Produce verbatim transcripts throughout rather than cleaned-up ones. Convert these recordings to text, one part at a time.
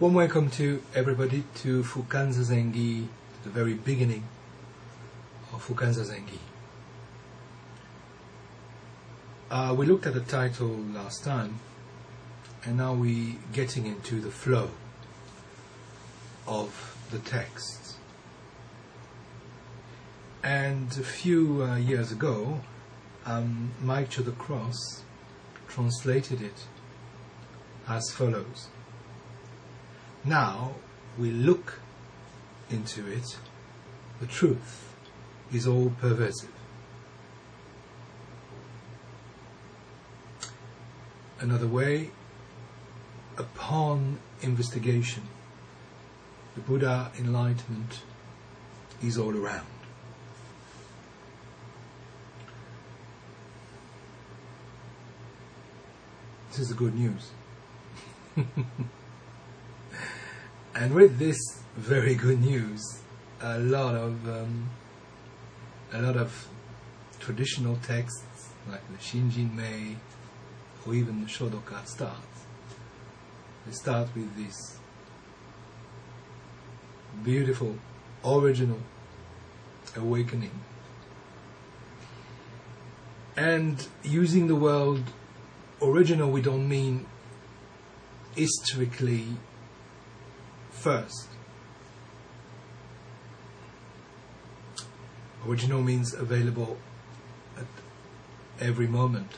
Warm welcome to everybody to Fukanzazengi, the very beginning of Fukanzazengi. Uh, we looked at the title last time, and now we're getting into the flow of the text. And a few uh, years ago, um, Mike to the Cross translated it as follows. Now we look into it, the truth is all pervasive. Another way, upon investigation, the Buddha enlightenment is all around. This is the good news. And with this very good news, a lot of um, a lot of traditional texts like the Shinjin Mei or even the Shodoka start. They start with this beautiful, original awakening, and using the word original, we don't mean historically. First, original means available at every moment.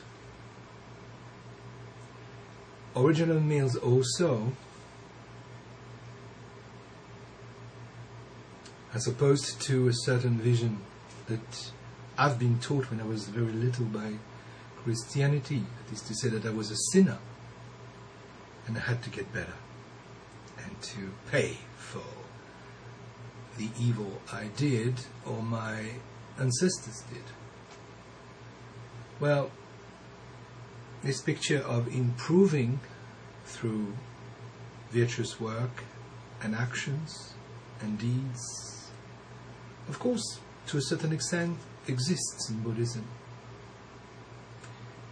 Original means also, as opposed to a certain vision that I've been taught when I was very little by Christianity, that is to say that I was a sinner and I had to get better. And to pay for the evil I did or my ancestors did. Well, this picture of improving through virtuous work and actions and deeds, of course, to a certain extent, exists in Buddhism.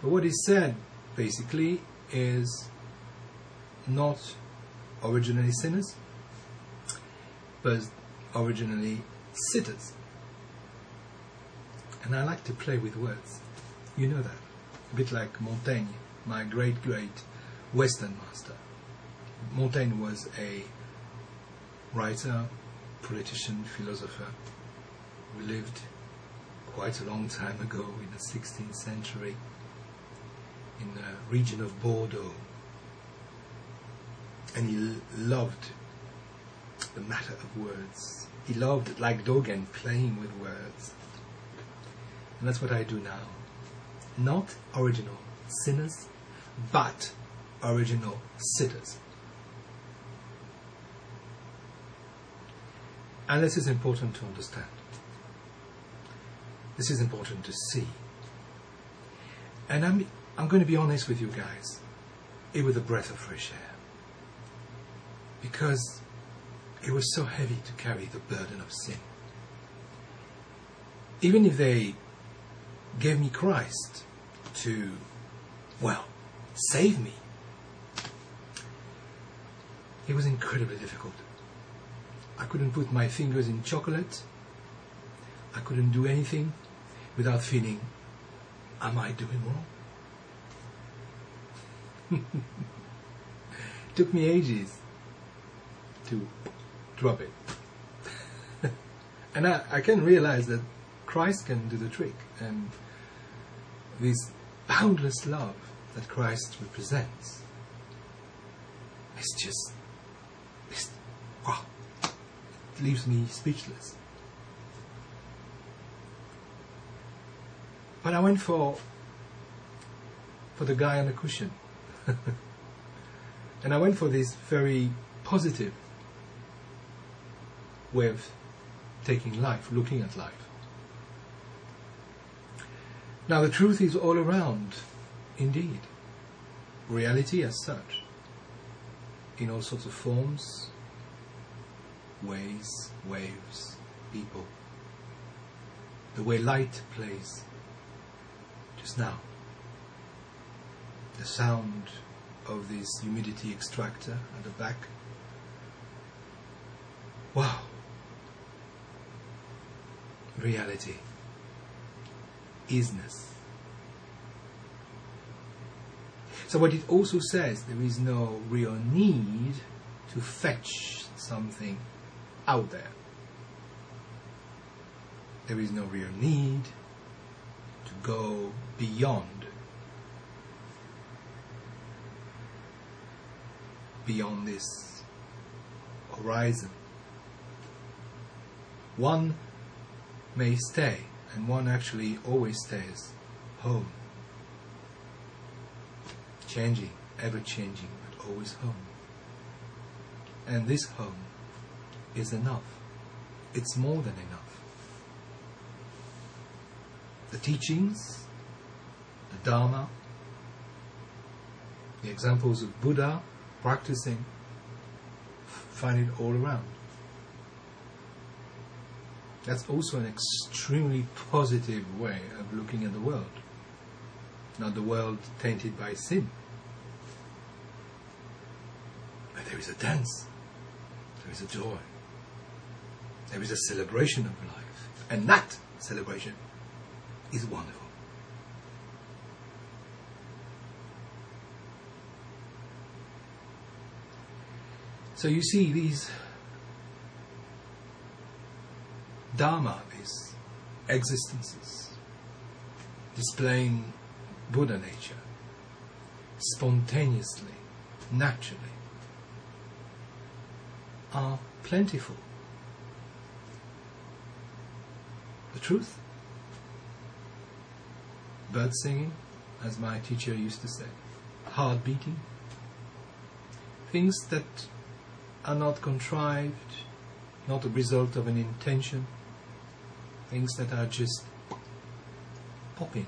But what is said, basically, is not originally sinners, but originally sitters. And I like to play with words. You know that. A bit like Montaigne, my great, great Western master. Montaigne was a writer, politician, philosopher who lived quite a long time ago in the sixteenth century in the region of Bordeaux. And he loved the matter of words. He loved, like Dogen, playing with words. And that's what I do now. Not original sinners, but original sitters. And this is important to understand. This is important to see. And I'm, I'm going to be honest with you guys. It was a breath of fresh air. Because it was so heavy to carry the burden of sin. Even if they gave me Christ to, well, save me, it was incredibly difficult. I couldn't put my fingers in chocolate. I couldn't do anything without feeling, am I doing wrong? It took me ages to drop it. And I, I can realize that Christ can do the trick, and this boundless love that Christ represents is just, it's, wow, it leaves me speechless. But I went for for the guy on the cushion. And I went for this very positive way of taking life, looking at life. Now the truth is all around, indeed. Reality as such, in all sorts of forms, ways, waves, people. The way light plays just now. The sound of this humidity extractor at the back Wow. Reality. Isness. So what it also says, there is no real need to fetch something out there. There is no real need to go beyond. Beyond this horizon. One may stay, and one actually always stays home. Changing, ever-changing, but always home. And this home is enough. It's more than enough. The teachings, the Dharma, the examples of Buddha practicing, find it all around. That's also an extremely positive way of looking at the world. Not the world tainted by sin. But there is a dance. There is a joy. There is a celebration of life. And that celebration is wonderful. So you see these Dharma, these existences, displaying Buddha nature, spontaneously, naturally, are plentiful. The truth? Bird singing, as my teacher used to say, heart beating, things that are not contrived, not a result of an intention, things that are just popping.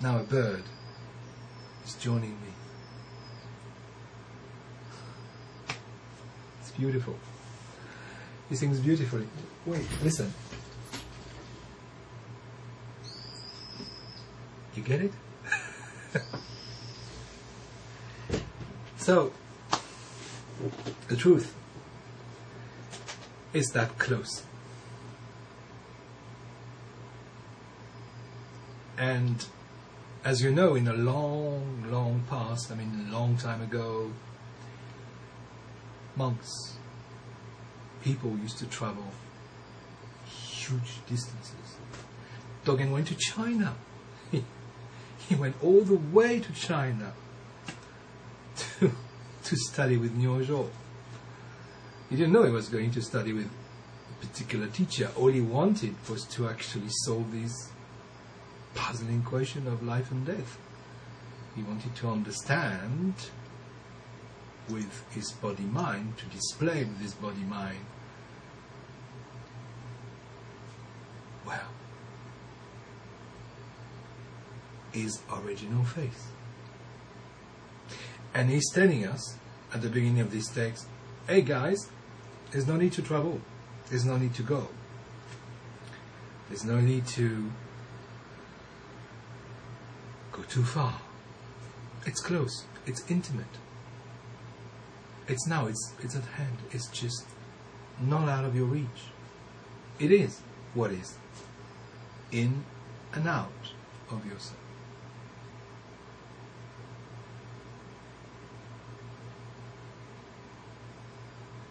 Now a bird is joining me. It's beautiful. He sings beautifully. Wait, listen. You get it? So, the truth is that close. And as you know, in a long, long past, I mean a long time ago, monks, people used to travel huge distances. Dogen went to China. He, he went all the way to China to, to study with Nyo Jo. He didn't know he was going to study with a particular teacher. All he wanted was to actually solve these puzzling question of life and death. He wanted to understand with his body-mind, to display with his body-mind, well, his original face. And he's telling us at the beginning of this text, hey guys, there's no need to travel, there's no need to go, there's no need to too far. It's close. It's intimate. It's now. It's it's at hand. It's just not out of your reach. It is what is in and out of yourself.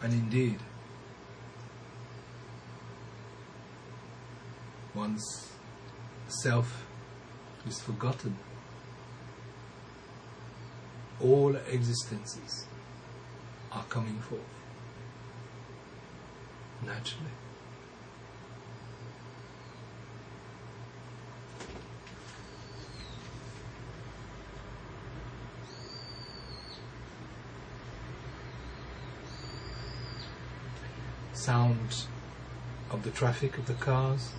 And indeed, one's self is forgotten. All existences are coming forth naturally. Sound of the traffic of the cars,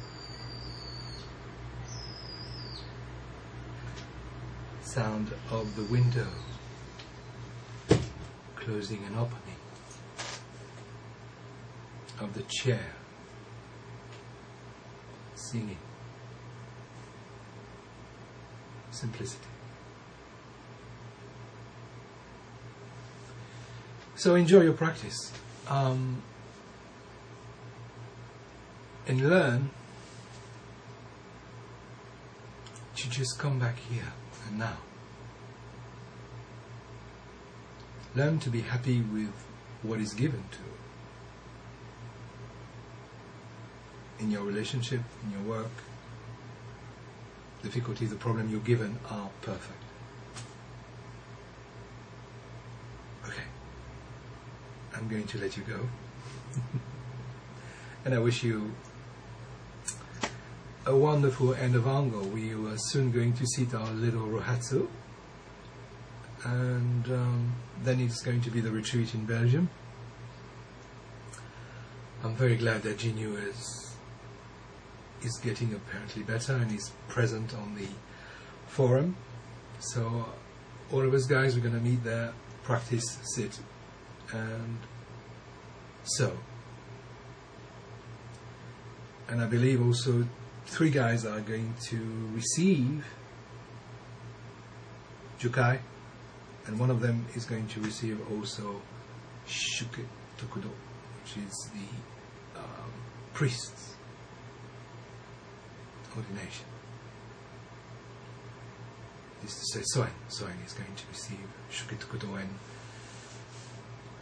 sound of the window closing and opening, of the chair singing, simplicity. So enjoy your practice, um, and learn to just come back here and now. Learn to be happy with what is given to you. In your relationship, in your work, difficulty, the problem you're given are perfect. Okay. I'm going to let you go. And I wish you a wonderful end of Ango. We are soon going to sit our little Rohatsu. And um, then it's going to be the retreat in Belgium. I'm very glad that Jinyu is is getting apparently better and is present on the forum. So all of us guys, we're going to meet there, practice, sit, and so. And I believe also three guys are going to receive Jukai. And one of them is going to receive also Shuketokudo, which is the um, priest's ordination. This is to say, Soen. Soen is going to receive Shuketokudo, and,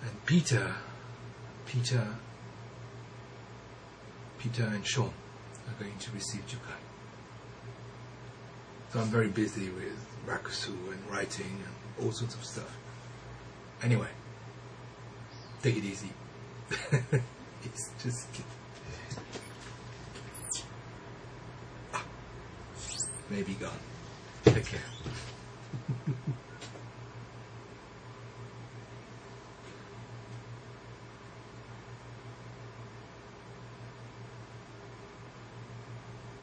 and Peter, Peter, Peter and Sean are going to receive Jukai. So I'm very busy with Rakusu and writing and all sorts of stuff. Anyway, take it easy. It's just ah, maybe gone. Take care.